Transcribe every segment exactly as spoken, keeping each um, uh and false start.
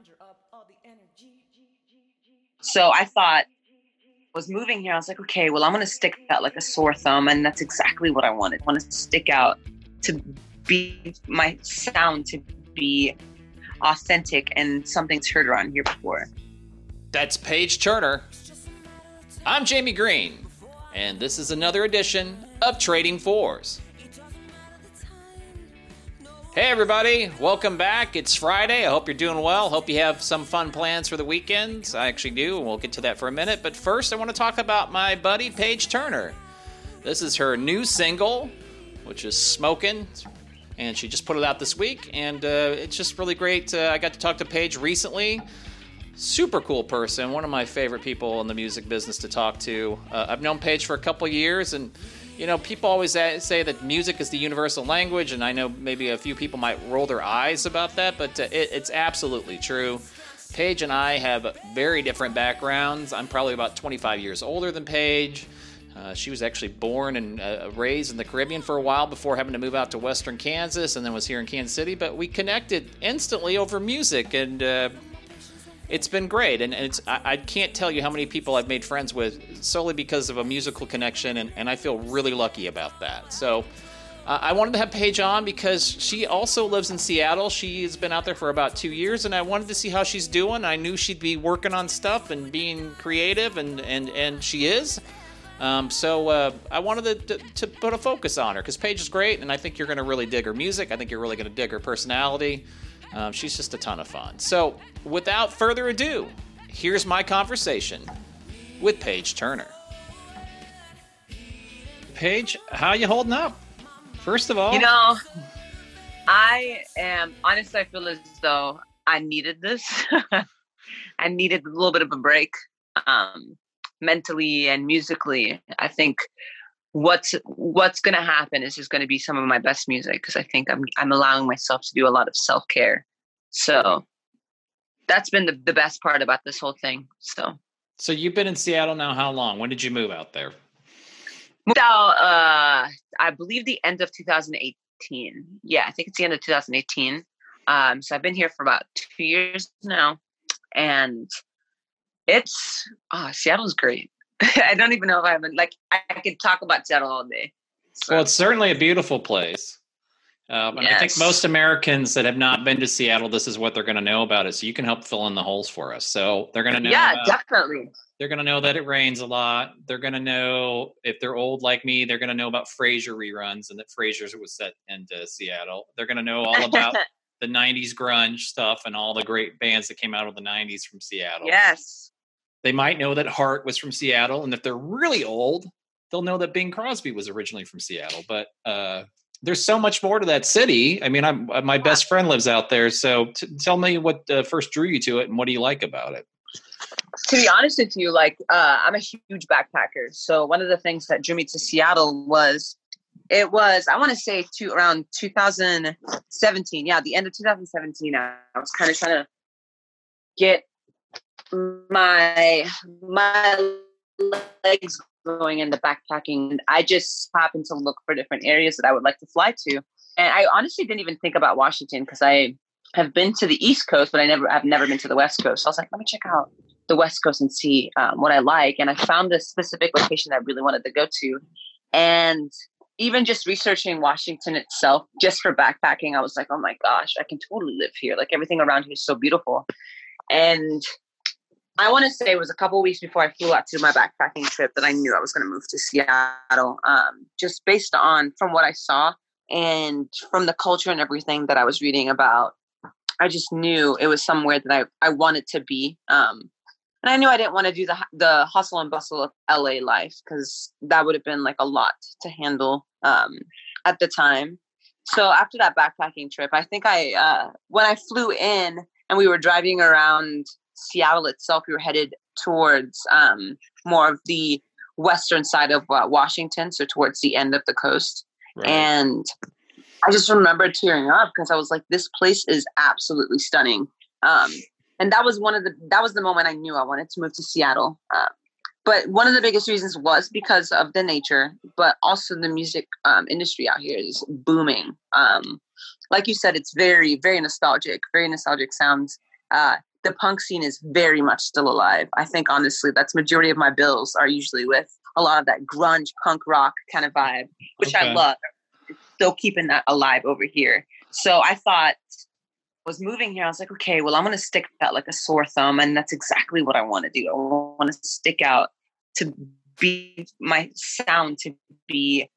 conjure up all the energy. So I thought, I was moving here, I was like, okay, well, I'm going to stick out like a sore thumb. And that's exactly what I wanted. I want to stick out, to be my sound, to be authentic and something's heard around here before. That's Paige Turner. I'm Jamie Green, and this is another edition of Trading Fours. Hey, everybody. Welcome back. It's Friday. I hope you're doing well. Hope you have some fun plans for the weekend. I actually do, and we'll get to that for a minute. But first, I want to talk about my buddy, Paige Turner. This is her new single, which is Smokin', and she just put it out this week, and uh, it's just really great. Uh, I got to talk to Paige recently. Super cool person. One of my favorite people in the music business to talk to. Uh, I've known Paige for a couple years, and you know, people always say that music is the universal language, and I know maybe a few people might roll their eyes about that, but uh, it, it's absolutely true. Paige and I have very different backgrounds. I'm probably about twenty-five years older than Paige. Uh, she was actually born and uh, raised in the Caribbean for a while before having to move out to Western Kansas, and then was here in Kansas City, but we connected instantly over music, and uh, it's been great, and it's I, I can't tell you how many people I've made friends with solely because of a musical connection, and, and I feel really lucky about that. So uh, I wanted to have Paige on because she also lives in Seattle. She has been out there for about two years, and I wanted to see how she's doing. I knew she'd be working on stuff and being creative, and, and, and she is. Um, so uh, I wanted to, to, to put a focus on her because Paige is great, and I think you're going to really dig her music. I think you're really going to dig her personality. Um, she's just a ton of fun. So without further ado, here's my conversation with Paige Turner. Paige, how are you holding up? First of all, you know, I am honestly, I feel as though I needed this. I needed a little bit of a break, um, mentally and musically. I think what's what's going to happen is just going to be some of my best music because I think I'm I'm allowing myself to do a lot of self-care. So that's been the, the best part about this whole thing. So so you've been in Seattle now how long? When did you move out there? Moved out, uh, I believe the end of two thousand eighteen. Yeah, I think it's the end of two thousand eighteen. Um, so I've been here for about two years now. And it's, oh, Seattle's great. I don't even know if I haven't, like, I could talk about Seattle all day. So. Well, it's certainly a beautiful place. Um, and yes. I think most Americans that have not been to Seattle, this is what they're going to know about it. So you can help fill in the holes for us. So they're going to know. Yeah, about, definitely. They're going to know that it rains a lot. They're going to know, if they're old like me, they're going to know about Frasier reruns and that Frasier was set in uh, Seattle. They're going to know all about the nineties grunge stuff and all the great bands that came out of the nineties from Seattle. Yes. They might know that Hart was from Seattle, and if they're really old, they'll know that Bing Crosby was originally from Seattle. But uh, there's so much more to that city. I mean, I'm, my best friend lives out there, so t- tell me what uh, first drew you to it, and what do you like about it? To be honest with you, like uh, I'm a huge backpacker, so one of the things that drew me to Seattle was it was I want to say to around two thousand seventeen. Yeah, the end of two thousand seventeen. I was kind of trying to get my my legs going in the backpacking. I just happened to look for different areas that I would like to fly to, and I honestly didn't even think about Washington because I have been to the East Coast, but I never I've never been to the West Coast. So I was like, let me check out the West Coast and see um, what I like. And I found this specific location that I really wanted to go to, and even just researching Washington itself, just for backpacking, I was like, oh my gosh, I can totally live here. Like everything around here is so beautiful, and I want to say it was a couple of weeks before I flew out to my backpacking trip that I knew I was going to move to Seattle, um, just based on from what I saw and from the culture and everything that I was reading about. I just knew it was somewhere that I, I wanted to be. Um, and I knew I didn't want to do the, the hustle and bustle of L A life because that would have been like a lot to handle um, at the time. So after that backpacking trip, I think I uh, when I flew in and we were driving around Seattle itself, we were headed towards um, more of the western side of uh, Washington, so towards the end of the coast. Right. And I just remember tearing up because I was like, "This place is absolutely stunning." Um, and that was one of the that was the moment I knew I wanted to move to Seattle. Uh, but one of the biggest reasons was because of the nature, but also the music um, industry out here is booming. Um, like you said, it's very, very nostalgic, very nostalgic sounds. Uh, the punk scene is very much still alive. I think, honestly, that's majority of my bills are usually with a lot of that grunge, punk rock kind of vibe, which okay. I love. Still keeping that alive over here. So I thought, I was moving here, I was like, okay, well, I'm going to stick out like a sore thumb. And that's exactly what I want to do. I want to stick out to be my sound, to be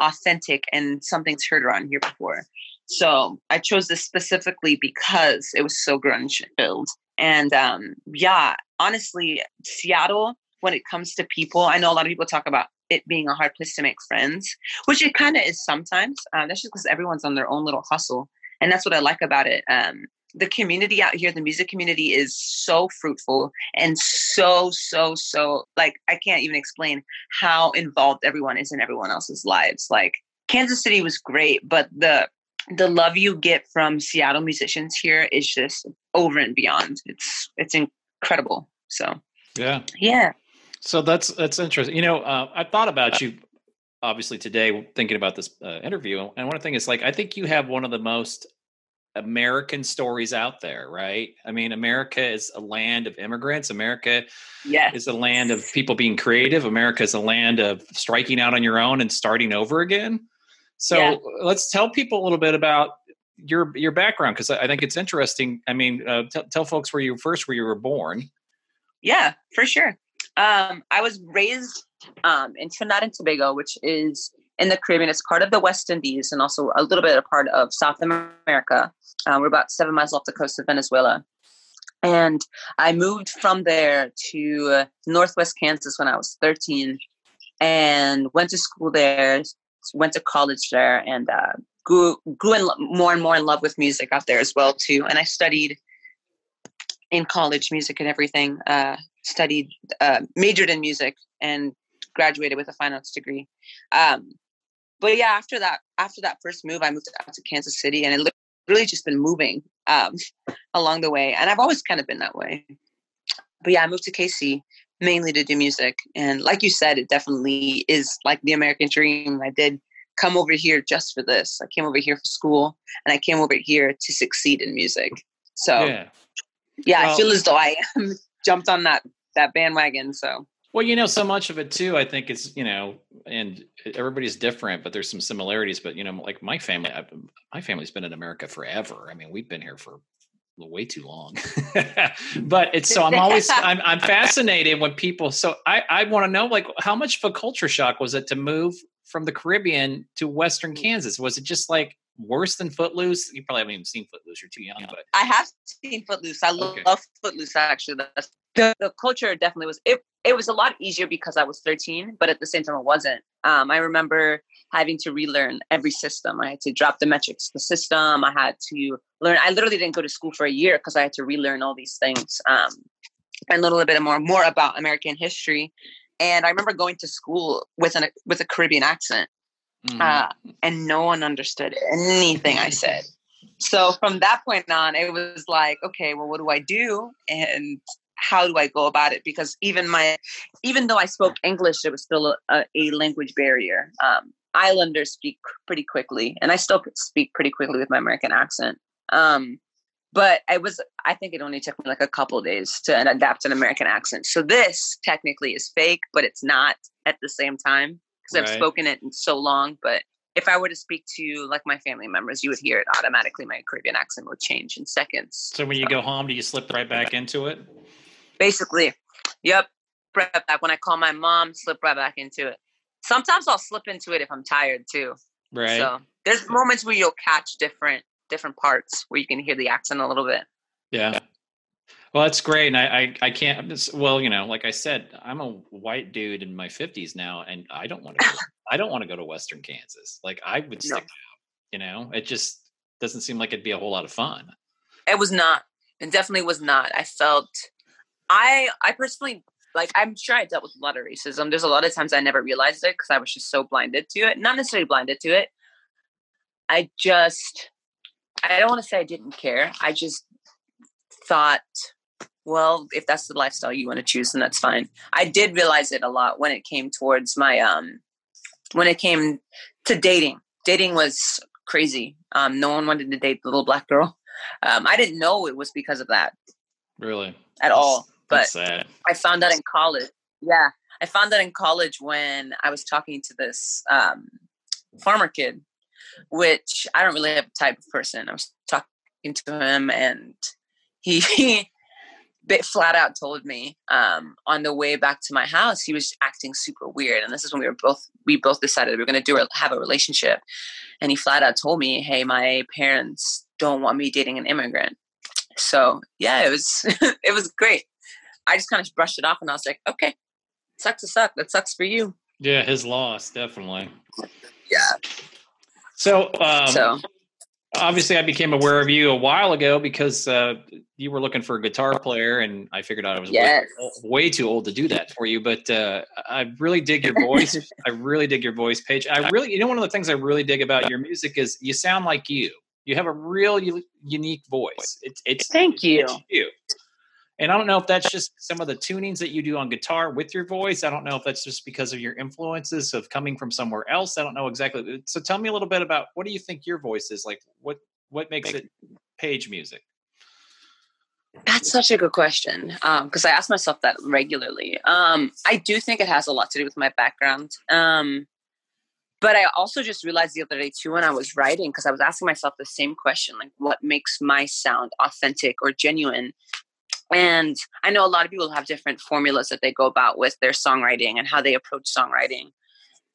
authentic and something's heard around here before. So I chose this specifically because it was so grunge filled. And um, yeah, honestly, Seattle, when it comes to people, I know a lot of people talk about it being a hard place to make friends, which it kind of is sometimes. Uh, that's just because everyone's on their own little hustle. And that's what I like about it. Um, the community out here, the music community is so fruitful and so, so, so, like, I can't even explain how involved everyone is in everyone else's lives. Like, Kansas City was great, but the the love you get from Seattle musicians here is just over and beyond. It's it's incredible. So yeah, yeah. So that's that's interesting. You know, uh, I thought about you obviously today thinking about this uh, interview, and one thing is, like, I think you have one of the most American stories out there, right? I mean, America is a land of immigrants. America yes. is a land of people being creative. America is a land of striking out on your own and starting over again. So yeah. let's tell people a little bit about your your background, because I think it's interesting. I mean, uh, t- tell folks where you first where you were born. Yeah, for sure. Um, I was raised um, in Trinidad and Tobago, which is in the Caribbean. It's part of the West Indies and also a little bit a part of South America. Um, we're about seven miles off the coast of Venezuela. And I moved from there to uh, Northwest Kansas when I was thirteen and went to school there, went to college there, and uh, grew, grew in, more and more in love with music out there as well, too. And I studied in college music and everything, uh, studied, uh, majored in music and graduated with a fine arts degree. Um, but yeah, after that, after that first move, I moved out to Kansas City, and it really just been moving um, along the way. And I've always kind of been that way. But yeah, I moved to K C mainly to do music. And like you said, it definitely is like the American dream. I did come over here just for this. I came over here for school, and I came over here to succeed in music. So yeah, yeah well, I feel as though I jumped on that, that bandwagon. So. Well, you know, so much of it too, I think is, you know, and everybody's different, but there's some similarities, but you know, like my family, I, my family's been in America forever. I mean, we've been here for way too long, but it's, so I'm always, I'm, I'm fascinated when people, so I, I want to know, like, how much of a culture shock was it to move from the Caribbean to Western Kansas? Was it just like worse than Footloose? You probably haven't even seen Footloose. You're too young, but I have seen Footloose. I love, okay. love Footloose. Actually, that's, the, the culture definitely was, it, It was a lot easier because I was thirteen, but at the same time, it wasn't. Um, I remember having to relearn every system. I had to drop the metrics, the system. I had to learn. I literally didn't go to school for a year because I had to relearn all these things. Um, and learn a little bit more, more about American history. And I remember going to school with an, with a Caribbean accent, mm-hmm. uh, and no one understood anything I said. So from that point on, it was like, okay, well, what do I do? And how do I go about it? Because even my, even though I spoke English, there was still a, a language barrier. Um, Islanders speak pretty quickly, and I still speak pretty quickly with my American accent. Um, but I was, I think it only took me like a couple of days to adapt an American accent. So this technically is fake, but it's not at the same time because I've right. spoken it in so long. But if I were to speak to like my family members, you would hear it automatically. My Caribbean accent would change in seconds. So when you so. go home, do you slip right back into it? Basically, yep. Right back. When I call my mom, slip right back into it. Sometimes I'll slip into it if I'm tired too. Right. So there's moments where you'll catch different different parts where you can hear the accent a little bit. Yeah. Well, that's great, and I I, I can't. I'm just, well, you know, like I said, I'm a white dude in my fifties now, and I don't want to. I don't want to go to Western Kansas. Like I would stick no. out. You know, it just doesn't seem like it'd be a whole lot of fun. It was not. It definitely was not. I felt. I I personally, like, I'm sure I dealt with a lot of racism. There's a lot of times I never realized it because I was just so blinded to it. Not necessarily blinded to it. I just, I don't want to say I didn't care. I just thought, well, if that's the lifestyle you want to choose, then that's fine. I did realize it a lot when it came towards my, um, when it came to dating. Dating was crazy. Um, no one wanted to date the little black girl. Um, I didn't know it was because of that. Really? At that's, all. But sad. I found that in college. Yeah. I found that in college when I was talking to this um, farmer kid, which I don't really have a type of person. I was talking to him and he, he bit flat out told me um, on the way back to my house, he was acting super weird. And this is when we were both, we both decided we were going to do have a relationship. And he flat out told me, hey, my parents don't want me dating an immigrant. So yeah, it was, it was great. I just kind of brushed it off and I was like, okay, sucks to suck. That sucks for you. Yeah. His loss. Definitely. Yeah. So, um, so obviously I became aware of you a while ago because, uh, you were looking for a guitar player and I figured out I was yes. way, way too old to do that for you. But, uh, I really dig your voice. I really dig your voice, Paige. I really, you know, one of the things I really dig about your music is you sound like you, you have a real u- unique voice. It's, it's, thank you. It's you. And I don't know if that's just some of the tunings that you do on guitar with your voice. I don't know if that's just because of your influences of coming from somewhere else. I don't know exactly. So tell me a little bit about what do you think your voice is like? What what makes it Paige music? That's such a good question because um, I ask myself that regularly. Um, I do think it has a lot to do with my background. Um, but I also just realized the other day too when I was writing because I was asking myself the same question, like what makes my sound authentic or genuine? And I know a lot of people have different formulas that they go about with their songwriting and how they approach songwriting.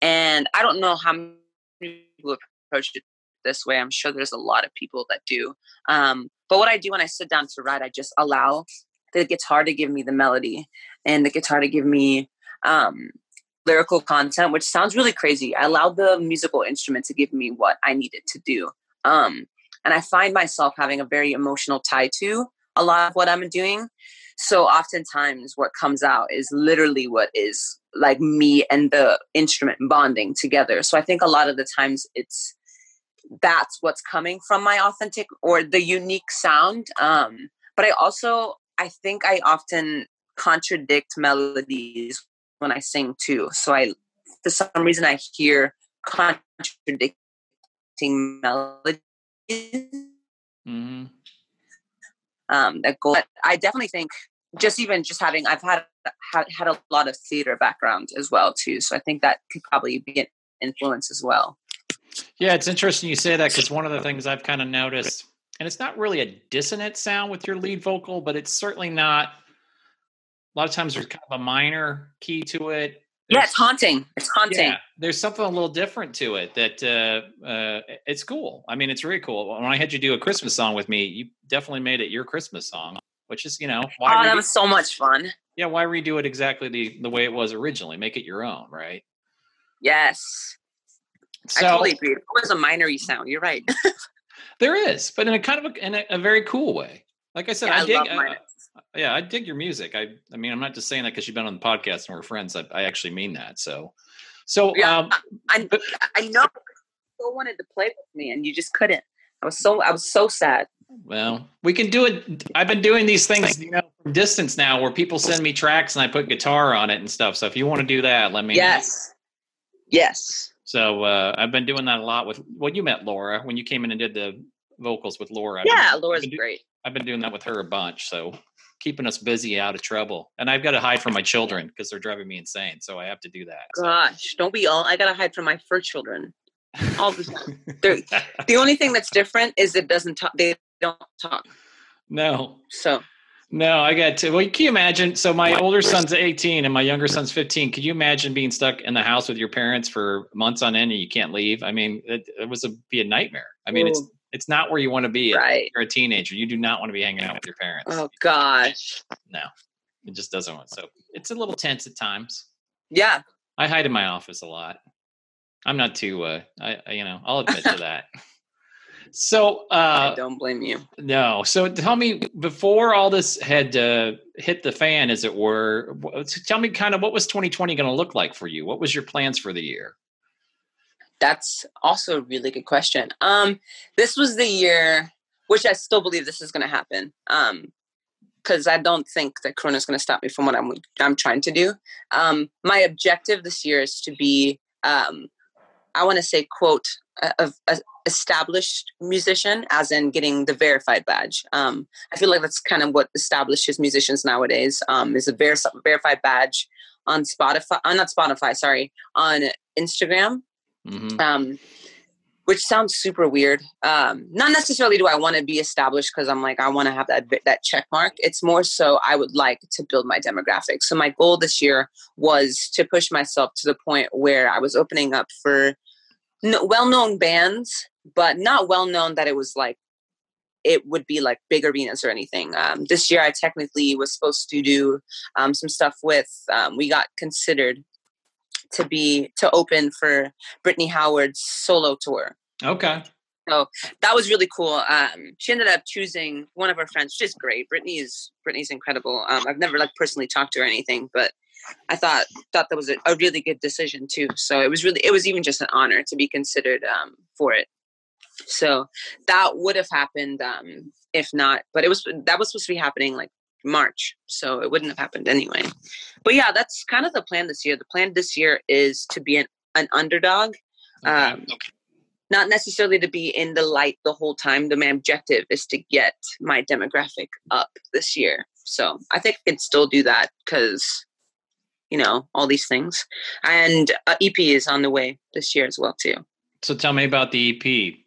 And I don't know how many people approach it this way. I'm sure there's a lot of people that do. Um, but what I do when I sit down to write, I just allow the guitar to give me the melody and the guitar to give me um, lyrical content, which sounds really crazy. I allow the musical instrument to give me what I need it to do. Um, and I find myself having a very emotional tie to a lot of what I'm doing. So oftentimes what comes out is literally what is like me and the instrument bonding together. So I think a lot of the times it's, that's what's coming from my authentic or the unique sound. Um, but I also, I think I often contradict melodies when I sing too. So I, for some reason I hear contradicting melodies. Mm-hmm. Um, that goal. But I definitely think just even just having, I've had, had, had a lot of theater background as well too. So I think that could probably be an influence as well. Yeah. It's interesting you say that because one of the things I've kind of noticed, and it's not really a dissonant sound with your lead vocal, but it's certainly not, a lot of times there's kind of a minor key to it. There's, yeah, it's haunting. It's haunting. Yeah, there's something a little different to it that uh, uh, it's cool. I mean, it's really cool. When I had you do a Christmas song with me, you definitely made it your Christmas song, which is, you know. Why oh, redo- that was so much fun. Yeah, why redo it exactly the, the way it was originally? Make it your own, right? Yes. So, I totally agree. It was a minory sound. You're right. There is, but in a kind of a, in a, a very cool way. Like I said, yeah, I, I dig it. Yeah, I dig your music. I, I mean, I'm not just saying that because you've been on the podcast and we're friends. I, I actually mean that. So, so yeah, um, I, I, I know you so wanted to play with me, and you just couldn't. I was so, I was so sad. Well, we can do it. I've been doing these things, you know, from distance now, where people send me tracks and I put guitar on it and stuff. So, if you want to do that, let me. Yes. Know. Yes. So, uh, I've been doing that a lot with. Well, you met Laura when you came in and did the vocals with Laura. Yeah, been, Laura's I've great. Do, I've been doing that with her a bunch. So. Keeping us busy, out of trouble, and I've got to hide from my children because they're driving me insane. So I have to do that. So. Gosh, don't we all? I gotta hide from my fur children all the time. The only thing that's different is it doesn't talk. They don't talk. No. So. No, I got to. Well, can you imagine? So my older son's eighteen and my younger son's fifteen. Could you imagine being stuck in the house with your parents for months on end and you can't leave? I mean, it, it was a be a nightmare. I mean, Ooh. it's. It's not where you want to be. Right. You're a teenager. You do not want to be hanging out with your parents. Oh gosh. No, it just doesn't want. So it's a little tense at times. Yeah. I hide in my office a lot. I'm not too, uh, I, I you know, I'll admit to that. So, uh, I don't blame you. No. So tell me before all this had, uh, hit the fan as it were, tell me kind of what was twenty twenty going to look like for you? What was your plans for the year? That's also a really good question. Um, this was the year, which I still believe this is going to happen, because um, I don't think that Corona is going to stop me from what I'm I'm trying to do. Um, my objective this year is to be um, I want to say, quote, a, a established musician, as in getting the verified badge. Um, I feel like that's kind of what establishes musicians nowadays, um, is a ver- verified badge on Spotify, uh, not Spotify, sorry, on Instagram, mm-hmm. um, which sounds super weird. Um, not necessarily do I want to be established because I'm like, I want to have that, that check mark. It's more so I would like to build my demographic. So my goal this year was to push myself to the point where I was opening up for no, well-known bands, but not well-known that it was like, it would be like big arenas or anything. Um, this year I technically was supposed to do um, some stuff with, um, we got considered to be, to open for Brittany Howard's solo tour. Okay. So that was really cool. Um, she ended up choosing one of her friends. She's great. Brittany is, Brittany's incredible. Um, I've never like personally talked to her or anything, but I thought, thought that was a, a really good decision too. So it was really, it was even just an honor to be considered um, for it. So that would have happened um, if not, but it was, that was supposed to be happening like March. So it wouldn't have happened anyway, but yeah, that's kind of the plan this year. The plan this year is to be an, an underdog, um, okay. Okay. Not necessarily to be in the light the whole time. The main objective is to get my demographic up this year. So I think I can still do that because, you know, all these things, and uh, E P is on the way this year as well too. So tell me about the E P.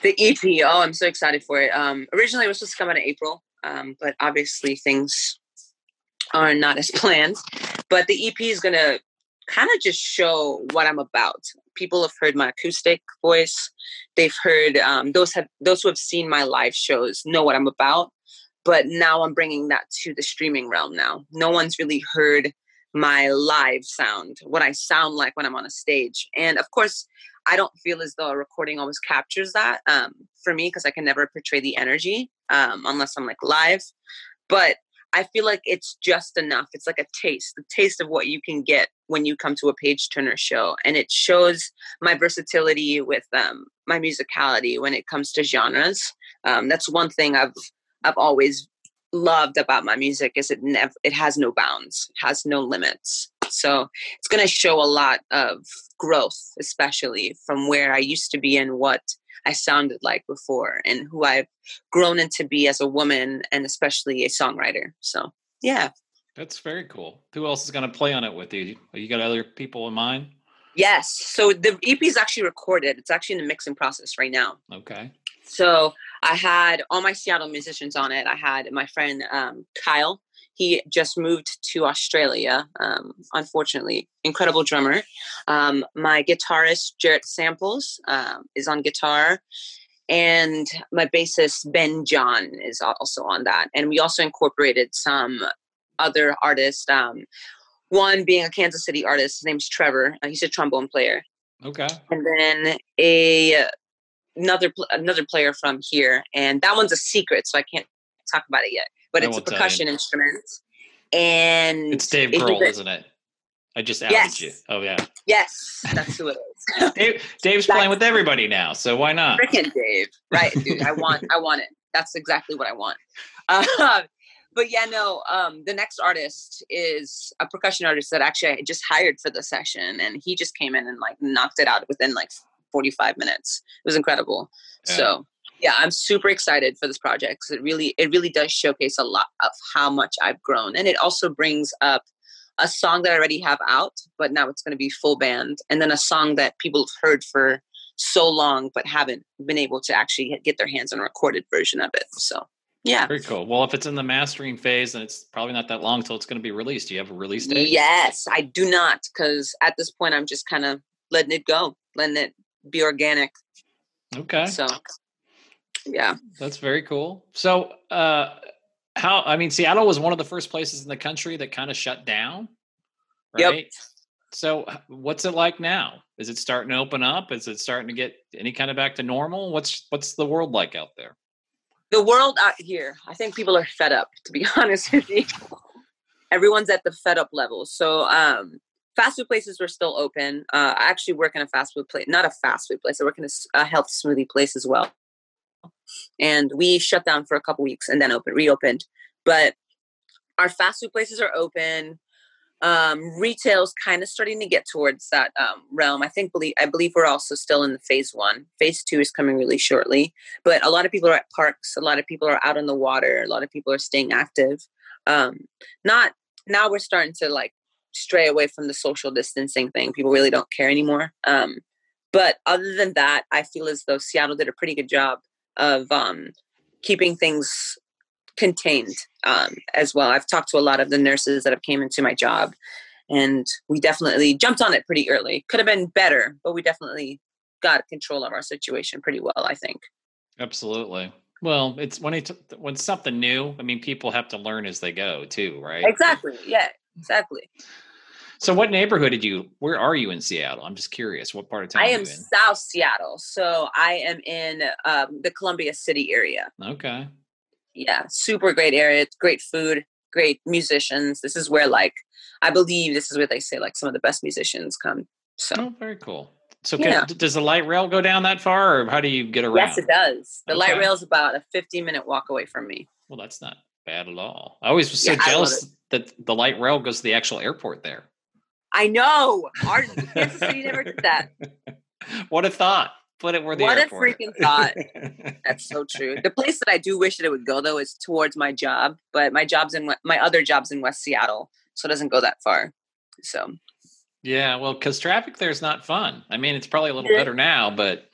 The E P. Oh, I'm so excited for it. Um, originally it was supposed to come out in April, um, but obviously things are not as planned. But the E P is going to kind of just show what I'm about. People have heard my acoustic voice. They've heard, um, those have, those who have seen my live shows know what I'm about, but now I'm bringing that to the streaming realm now. No one's really heard my live sound, what I sound like when I'm on a stage. And of course, I don't feel as though a recording always captures that um, for me, because I can never portray the energy um, unless I'm like live. But I feel like it's just enough. It's like a taste, the taste of what you can get when you come to a Paige Turner show. And it shows my versatility with um, my musicality when it comes to genres. Um, that's one thing I've I've always loved about my music is it never it has no bounds, it has no limits. So it's going to show a lot of growth, especially from where I used to be and what I sounded like before and who I've grown into be as a woman and especially a songwriter. So, yeah. That's very cool. Who else is going to play on it with you? You got other people in mind? Yes. So the E P is actually recorded. It's actually in the mixing process right now. Okay. So I had all my Seattle musicians on it. I had my friend um, Kyle. He just moved to Australia, um, unfortunately. Incredible drummer. Um, my guitarist, Jarrett Samples, um, is on guitar. And my bassist, Ben John, is also on that. And we also incorporated some other artists, um, one being a Kansas City artist. His name's Trevor. Uh, he's a trombone player. Okay. And then a another another player from here. And that one's a secret, so I can't talk about it yet. But I it's a percussion instrument. And it's Dave Grohl, it, isn't it? I just outed yes. you. Oh, yeah. Yes, that's who it is. Dave, Dave's that's, playing with everybody now, so why not? Freaking Dave. Right, dude. I want I want it. That's exactly what I want. Uh, but yeah, no, um, the next artist is a percussion artist that actually I just hired for the session. And he just came in and like knocked it out within like forty-five minutes. It was incredible. Yeah. So... yeah, I'm super excited for this project because it really, it really does showcase a lot of how much I've grown. And it also brings up a song that I already have out, but now it's going to be full band. And then a song that people have heard for so long, but haven't been able to actually get their hands on a recorded version of it. So, yeah. Very cool. Well, if it's in the mastering phase, then it's probably not that long till it's going to be released. Do you have a release date? Yes, I do not, because at this point, I'm just kind of letting it go, letting it be organic. Okay. So... yeah, that's very cool. So, uh, how, I mean, Seattle was one of the first places in the country that kind of shut down, right? Yep. So what's it like now? Is it starting to open up? Is it starting to get any kind of back to normal? What's, what's the world like out there? The world out here, I think people are fed up, to be honest with you. Everyone's at the fed up level. So, um, fast food places were still open. Uh, I actually work in a fast food place, not a fast food place. I work in a, a health smoothie place as well. And we shut down for a couple weeks and then open, reopened. But our fast food places are open. Um, retail's kind of starting to get towards that um, realm. I think believe I believe we're also still in the phase one. Phase two is coming really shortly. But a lot of people are at parks. A lot of people are out on the water. A lot of people are staying active. Um, not now we're starting to like stray away from the social distancing thing. People really don't care anymore. Um, but other than that, I feel as though Seattle did a pretty good job of um, keeping things contained um, as well. I've talked to a lot of the nurses that have came into my job, and we definitely jumped on it pretty early. Could have been better, but we definitely got control of our situation pretty well, I think. Absolutely. Well, it's when it, when something new, I mean, people have to learn as they go too, right? Exactly. Yeah, exactly. So what neighborhood did you, where are you in Seattle? I'm just curious. What part of town I are you in? I am South Seattle. So I am in um, the Columbia City area. Okay. Yeah, super great area. It's great food, great musicians. This is where, like, I believe this is where they say, like, some of the best musicians come. So, oh, very cool. So, can, yeah. does the light rail go down that far, or how do you get around? Yes, it does. The okay. light rail is about a fifteen-minute walk away from me. Well, that's not bad at all. I always was so yeah, jealous that the light rail goes to the actual airport there. I know. Our Kansas City never did that. What a thought. Put it where the what airport. A freaking thought. That's so true. The place that I do wish that it would go, though, is towards my job. But my job's in my other job's in West Seattle, so it doesn't go that far. So. Yeah, well, because traffic there is not fun. I mean, it's probably a little better now, but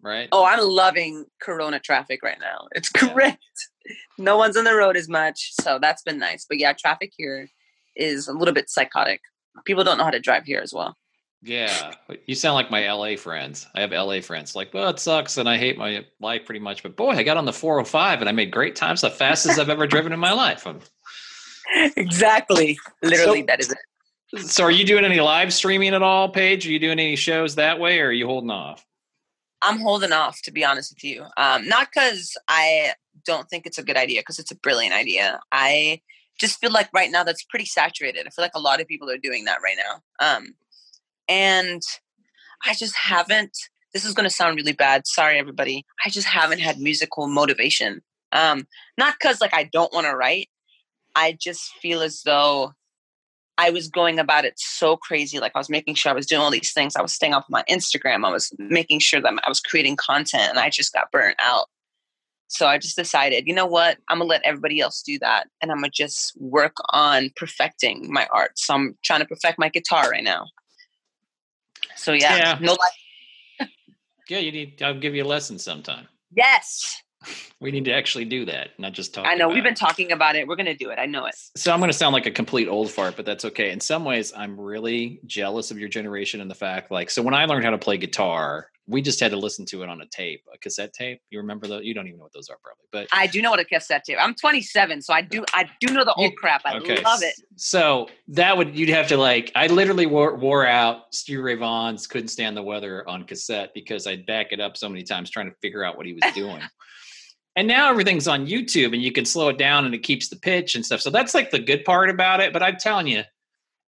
right. Oh, I'm loving Corona traffic right now. It's great. Yeah. No one's on the road as much, so that's been nice. But yeah, traffic here is a little bit psychotic. People don't know how to drive here as well. Yeah. You sound like my L A friends. I have L A friends like, well, it sucks and I hate my life pretty much. But boy, I got on the four oh five and I made great times, the fastest I've ever driven in my life. I'm... Exactly. Literally, so, that is it. So are you doing any live streaming at all, Paige? Are you doing any shows that way, or are you holding off? I'm holding off, to be honest with you. Um, not because I don't think it's a good idea, because it's a brilliant idea. I just feel like right now that's pretty saturated. I feel like a lot of people are doing that right now. Um And I just haven't, this is going to sound really bad. Sorry, everybody. I just haven't had musical motivation. Um, not because like I don't want to write. I just feel as though I was going about it so crazy. Like I was making sure I was doing all these things. I was staying off my Instagram. I was making sure that I was creating content, and I just got burnt out. So I just decided, you know what? I'm going to let everybody else do that. And I'm going to just work on perfecting my art. So I'm trying to perfect my guitar right now. So yeah, yeah. no life. Yeah, you need. I'll give you a lesson sometime. Yes. We need to actually do that, not just talk. I know about we've been it. talking about it. We're going to do it. I know it. So I'm going to sound like a complete old fart, but that's okay. In some ways, I'm really jealous of your generation and the fact, like, so when I learned how to play guitar, we just had to listen to it on a tape, a cassette tape. You remember those? You don't even know what those are, probably. But I do know what a cassette tape. I'm twenty-seven, so I do. I do know the old crap. I okay. love it. So that would you'd have to like. I literally wore, wore out Stu Ray Vaughan's "Couldn't Stand the Weather" on cassette because I'd back it up so many times trying to figure out what he was doing. And now everything's on YouTube and you can slow it down and it keeps the pitch and stuff. So that's like the good part about it. But I'm telling you,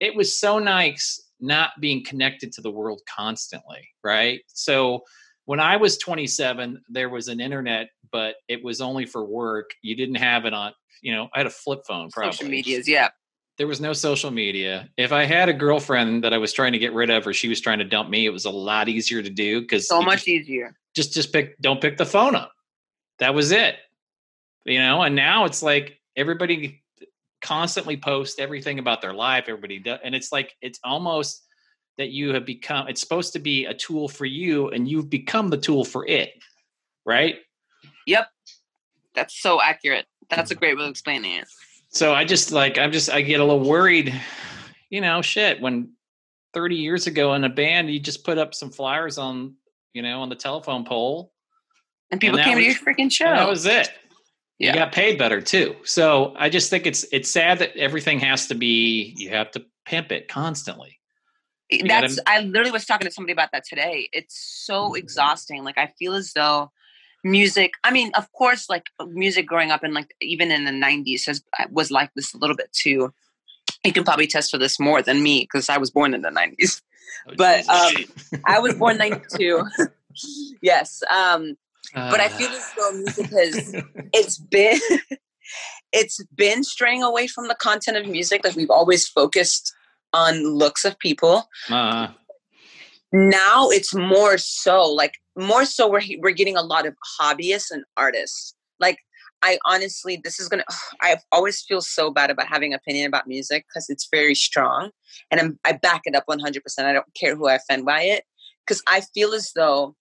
it was so nice not being connected to the world constantly, right? So when I was twenty-seven, there was an internet, but it was only for work. You didn't have it on, you know, I had a flip phone probably. Social medias, yeah. There was no social media. If I had a girlfriend that I was trying to get rid of, or she was trying to dump me, it was a lot easier to do. Because so much just, easier. Just, just pick, don't pick the phone up. That was it, you know, and now it's like everybody constantly posts everything about their life. Everybody does. And it's like, it's almost that you have become, it's supposed to be a tool for you and you've become the tool for it. Right. Yep. That's so accurate. That's a great way of explaining it. So I just like, I'm just, I get a little worried, you know, shit, when thirty years ago in a band, you just put up some flyers on, you know, on the telephone pole. And people and came was, to your freaking show. That was it. Yeah. You got paid better too. So I just think it's it's sad that everything has to be, you have to pimp it constantly. You That's gotta, I literally was talking to somebody about that today. It's so exhausting. Like I feel as though music, I mean, of course, like music growing up in like, even in the nineties has, was like this a little bit too. You can probably test for this more than me because I was born in the nineties. Oh, but um, I was born ninety-two. Yes. Um, But I feel as though music has, it's been, It's been straying away from the content of music. Like, we've always focused on looks of people. Uh-huh. Now it's more so like more so we're we're getting a lot of hobbyists and artists. Like, I honestly, this is gonna. I always feel so bad about having an opinion about music because it's very strong, and I'm, I back it up one hundred percent. I don't care who I offend by it, because I feel as though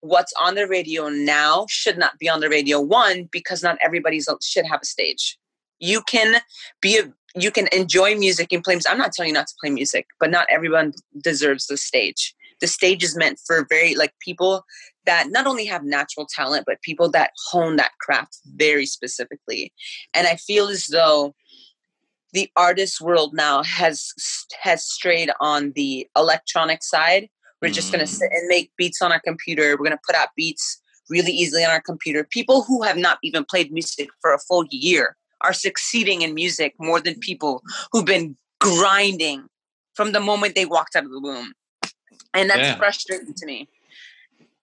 what's on the radio now should not be on the radio. One, because not everybody should have a stage. You can be a, you can enjoy music and play music. I'm not telling you not to play music, but not everyone deserves the stage. The stage is meant for very, like, people that not only have natural talent, but people that hone that craft very specifically. And I feel as though the artist world now has has strayed on the electronic side. We're just going to sit and make beats on our computer. We're going to put out beats really easily on our computer. People who have not even played music for a full year are succeeding in music more than people who've been grinding from the moment they walked out of the womb. And that's yeah. frustrating to me.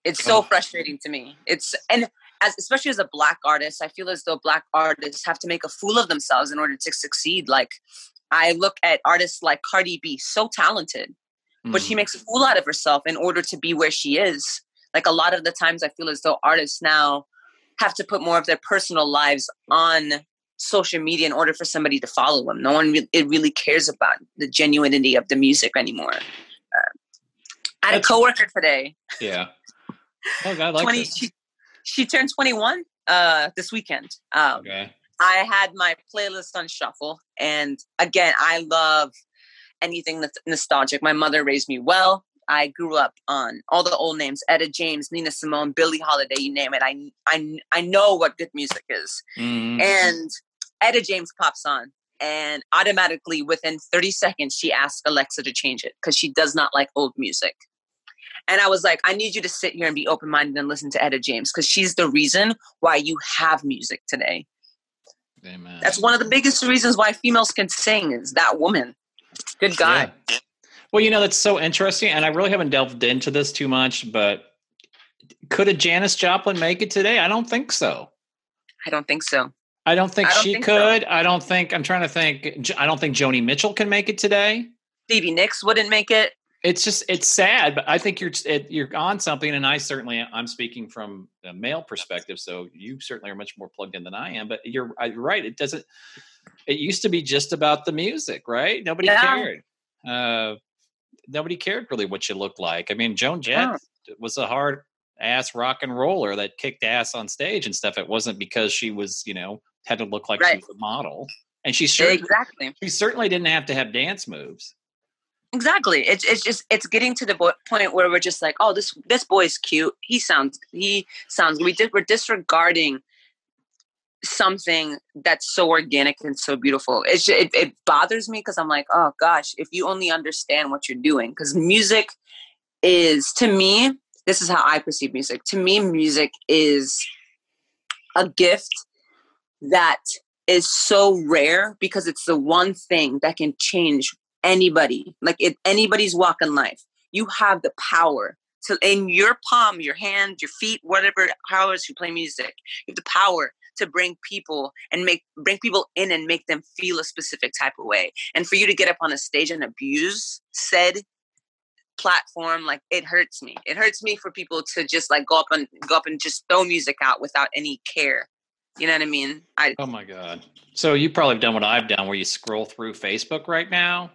It's so oh. frustrating to me. It's and as especially as a Black artist, I feel as though Black artists have to make a fool of themselves in order to succeed. Like, I look at artists like Cardi B, so talented, mm. but she makes a fool out of herself in order to be where she is. Like, a lot of the times I feel as though artists now have to put more of their personal lives on social media in order for somebody to follow them. No one re- it really cares about the genuinity of the music anymore. I had a coworker today. Yeah. Oh, God, I like twenty, this. She, she turned twenty-one uh, this weekend. Um, okay. I had my playlist on shuffle. And again, I love anything that's nostalgic. My mother raised me well. I grew up on all the old names, Etta James, Nina Simone, Billie Holiday, you name it. I, I, I know what good music is. Mm. And Etta James pops on. And automatically, within thirty seconds, she asked Alexa to change it because she does not like old music. And I was like, I need you to sit here and be open-minded and listen to Etta James, because she's the reason why you have music today. Amen. That's one of the biggest reasons why females can sing, is that woman. Good God. Yeah. Well, you know, that's so interesting. And I really haven't delved into this too much, but could a Janis Joplin make it today? I don't think so. I don't think so. I don't think I don't she think could. So. I don't think, I'm trying to think, I don't think Joni Mitchell can make it today. Stevie Nicks wouldn't make it. It's just, it's sad, but I think you're it, you're on something, and I certainly, I'm speaking from a male perspective, so you certainly are much more plugged in than I am, but you're right, it doesn't, it used to be just about the music, right? Nobody yeah. cared. Uh, nobody cared really what you looked like. I mean, Joan Jett yeah. was a hard ass rock and roller that kicked ass on stage and stuff. It wasn't because she was, you know, had to look like right. she was a model, and she certainly, exactly. she certainly didn't have to have dance moves. Exactly. It's it's just it's getting to the point where we're just like, oh, this this boy's cute. He sounds he sounds. We did, we're disregarding something that's so organic and so beautiful. It's just, it it bothers me, because I'm like, oh gosh, if you only understand what you're doing, because music is, to me, this is how I perceive music. To me, music is a gift that is so rare, because it's the one thing that can change anybody. Like, in anybody's walk in life, you have the power to, in your palm, your hand, your feet, whatever, however you play music, you have the power to bring people and make bring people in and make them feel a specific type of way. And for you to get up on a stage and abuse said platform, like, it hurts me. It hurts me for people to just like go up and go up and just throw music out without any care. You know what I mean? I, oh my God. So you probably have done what I've done, where you scroll through Facebook right now,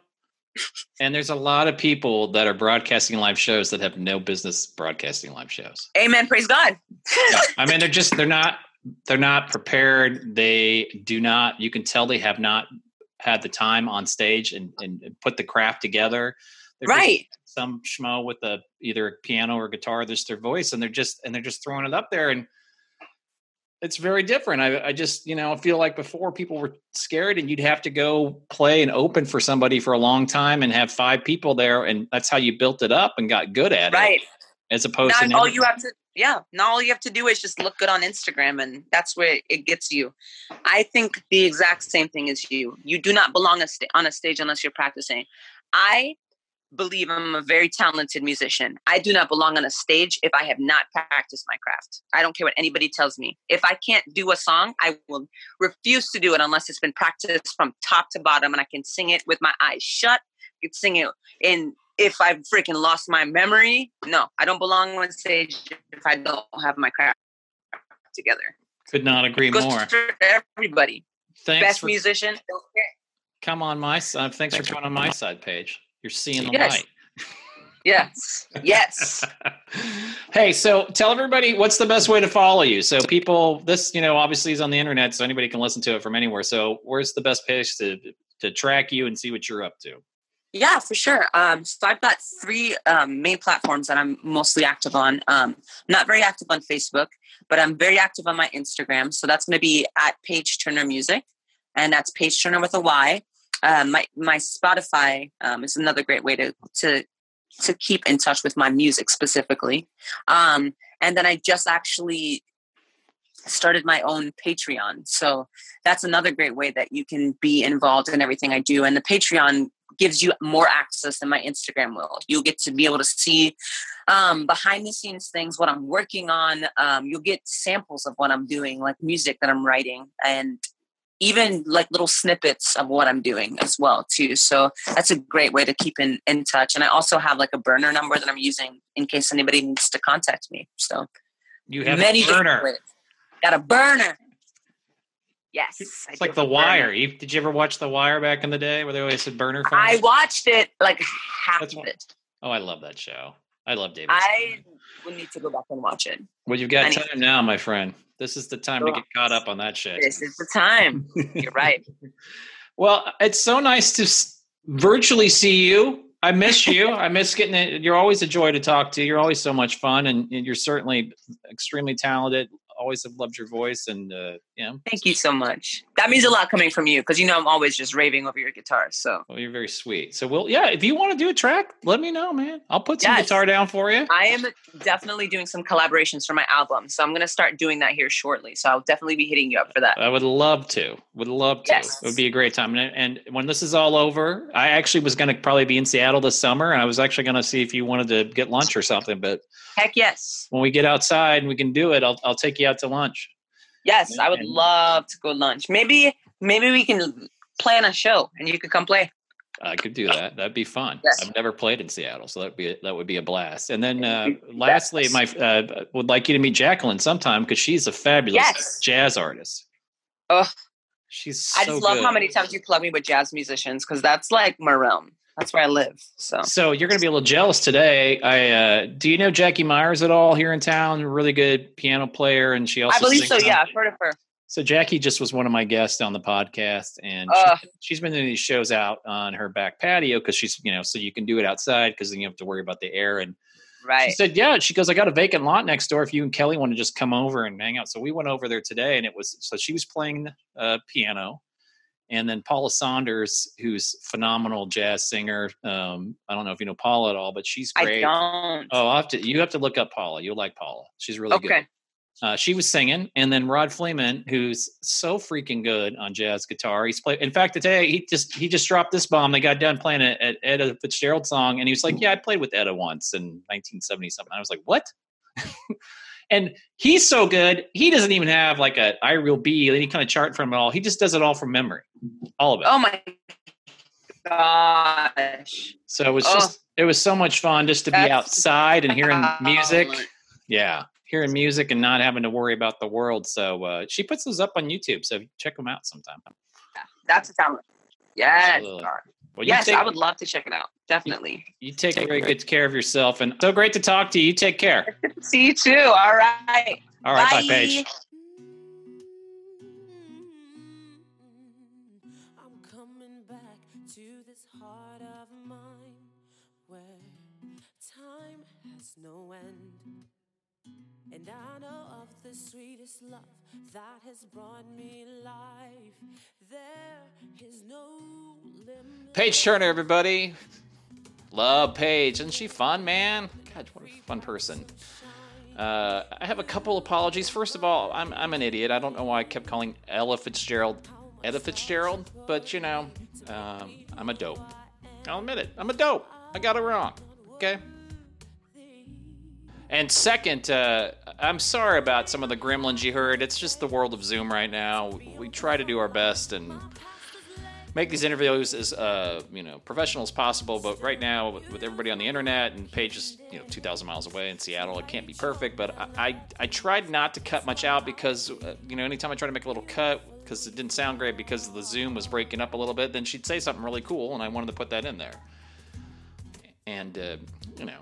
and there's a lot of people that are broadcasting live shows that have no business broadcasting live shows. Amen. Praise God. Yeah. I mean, they're just, they're not, they're not prepared. They do not, you can tell they have not had the time on stage and, and, and put the craft together. They're right. Some schmo with a, either a piano or guitar, that's their voice. And they're just, and they're just throwing it up there, and it's very different. I, I just, you know, I feel like before people were scared, and you'd have to go play and open for somebody for a long time and have five people there. And that's how you built it up and got good at right. it. Right. As opposed now to all you have to, yeah. Now all you have to do is just look good on Instagram, and that's where it gets you. I think the exact same thing as you. You do not belong on a stage unless you're practicing. I believe I'm a very talented musician. I do not belong on a stage if I have not practiced my craft. I don't care what anybody tells me. If I can't do a song, I will refuse to do it unless it's been practiced from top to bottom and I can sing it with my eyes shut. I can sing it in... If I've freaking lost my memory, no, I don't belong on stage if I don't have my craft together. Could not agree it goes more. For everybody. Thanks Best for, musician. Come on my side. Thanks, Thanks for coming on my side, Paige. You're seeing the yes. light. Yes. Yes. Hey, so tell everybody what's the best way to follow you. So people, this, you know, obviously is on the internet, so anybody can listen to it from anywhere. So where's the best place to to track you and see what you're up to? Yeah, for sure. Um, so I've got three um, main platforms that I'm mostly active on. Um, not very active on Facebook, but I'm very active on my Instagram. So that's going to be at Paige Turner Music, and that's Paige Turner with a Y. Uh, my my Spotify um, is another great way to to to keep in touch with my music specifically. Um, and then I just actually started my own Patreon, so that's another great way that you can be involved in everything I do. And the Patreon gives you more access than my Instagram will. You'll get to be able to see um, behind the scenes things, what I'm working on. Um, you'll get samples of what I'm doing, like music that I'm writing, and even like little snippets of what I'm doing as well too. So that's a great way to keep in, in touch. And I also have like a burner number that I'm using in case anybody needs to contact me. So you have many a burner. Ways. Got a burner. Yes. It's like The Wire. You, did you ever watch The Wire back in the day where they always said burner phones? I watched it like half That's of one. It. Oh, I love that show. I love David. I would need to go back and watch it. Well, you've got I time now, my friend. This is the time go to get caught up on that shit. This is the time. You're right. Well, it's so nice to virtually see you. I miss you. I miss getting it. You're always a joy to talk to. You're always so much fun, and, and you're certainly extremely talented. Always have loved your voice, and uh yeah thank you so much. That means a lot coming from you, because you know I'm always just raving over your guitar. So well, you're very sweet. So well, yeah, if you want to do a track, let me know, man. I'll put some yes. guitar down for you. I am definitely doing some collaborations for my album, so I'm gonna start doing that here shortly, so I'll definitely be hitting you up for that. I would love to would love to yes. It would be a great time, and, and when this is all over, I actually was gonna probably be in Seattle this summer, and I was actually gonna see if you wanted to get lunch or something, but heck yes, when we get outside and we can do it, I'll, I'll take you out to lunch. Yes, I would love to go lunch. Maybe maybe we can plan a show and you could come play. I could do that. That'd be fun. Yes. I've never played in Seattle, so that'd be that would be a blast. And then uh, lastly, my uh, would like you to meet Jacqueline sometime, because she's a fabulous yes. jazz artist. Oh, she's so I just love good. How many times you plug me with jazz musicians, because that's like my realm. That's where I live. So, so you're going to be a little jealous today. I uh, do you know Jackie Myers at all here in town? Really good piano player, and she also I believe so. Out. Yeah, I've heard of her. So Jackie just was one of my guests on the podcast, and uh, she, she's been doing these shows out on her back patio, because she's you know so you can do it outside, because then you have to worry about the air. And right. She said, "Yeah." She goes, "I got a vacant lot next door. If you and Kelly want to just come over and hang out." So we went over there today, and it was so she was playing uh, piano. And then Paula Saunders, who's phenomenal jazz singer. Um, I don't know if you know Paula at all, but she's great. I don't. Oh, I'll have to, you have to look up Paula. You'll like Paula. She's really okay. good. Okay. Uh, she was singing. And then Rod Fleman, who's so freaking good on jazz guitar. He's played. In fact, today he just he just dropped this bomb. They got done playing an Etta Fitzgerald song, and he was like, "Yeah, I played with Etta once in nineteen seventy something." I was like, "What?" And he's so good, he doesn't even have like a I real B, any kind of chart from it all. He just does it all from memory, all of it. Oh my gosh! So it was oh. just, it was so much fun just to be That's outside and hearing music. Yeah, hearing music and not having to worry about the world. So uh, she puts those up on YouTube, so check them out sometime. Yeah, that's a talent. Yes. Well, yes, take, I would love to check it out. Definitely. You, you take, take very good care of yourself, and so great to talk to you. You take care. See you too. All right. All right. Bye, bye Paige. I'm coming back to this heart of mine where time has no end. And I know of the sweetest love that has brought me life. There is no limit. Paige Turner, everybody. Love Paige. Isn't she fun, man? God, what a fun person. Uh, I have a couple apologies. First of all, I'm I'm an idiot. I don't know why I kept calling Ella Fitzgerald Etta Fitzgerald, but you know, um, I'm a dope. I'll admit it. I'm a dope. I got it wrong, okay? And second, uh, I'm sorry about some of the gremlins you heard. It's just the world of Zoom right now. We, we try to do our best and make these interviews as uh, you know, professional as possible, but right now with, with everybody on the internet and Paige is, you know, two thousand miles away in Seattle, it can't be perfect. But I, I, I tried not to cut much out because uh, you know, anytime I try to make a little cut because it didn't sound great because the Zoom was breaking up a little bit, then she'd say something really cool, and I wanted to put that in there. And uh, you know,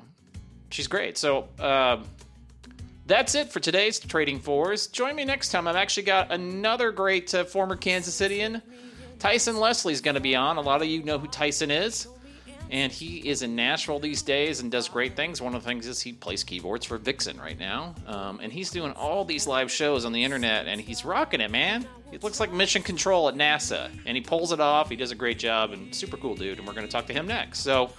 she's great. So uh, that's it for today's Trading Fours. Join me next time. I've actually got another great uh, former Kansas Cityan. Tyson Leslie's going to be on. A lot of you know who Tyson is, and he is in Nashville these days and does great things. One of the things is he plays keyboards for Vixen right now, um, and he's doing all these live shows on the internet, and he's rocking it, man. It looks like mission control at NASA, and he pulls it off. He does a great job, and super cool dude, and we're going to talk to him next. So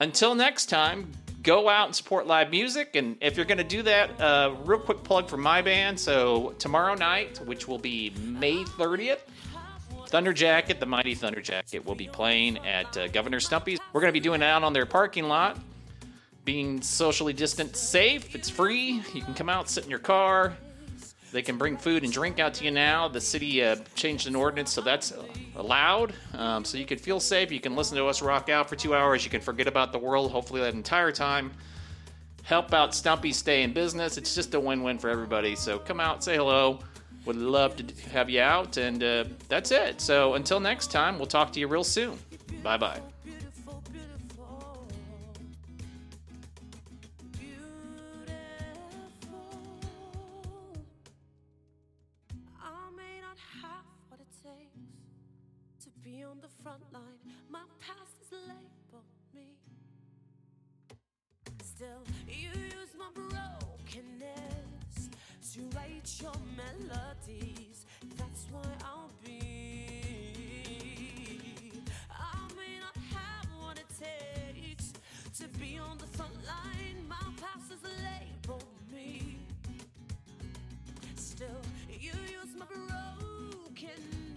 until next time, go out and support live music, and if you're going to do that, uh, real quick plug for my band. So tomorrow night, which will be May thirtieth, Thunder Jacket, the mighty Thunder Jacket, will be playing at uh, Governor Stumpy's. We're going to be doing it out on their parking lot, being socially distant safe. It's free. You can come out, sit in your car. They can bring food and drink out to you now. The city uh, changed an ordinance, so that's allowed. Um, so you can feel safe. You can listen to us rock out for two hours. You can forget about the world, hopefully, that entire time. Help out Stumpy stay in business. It's just a win-win for everybody. So come out, say hello. Would love to have you out, and uh, that's it. So until next time, we'll talk to you real soon. Bye-bye. I may not have what it takes to be on the front line. My past is labeled me. Still, you use my brokenness to write your melodies, that's why I'll be. I may not have what it takes to be on the front line. My past is labeled me. Still, you use my brokenness.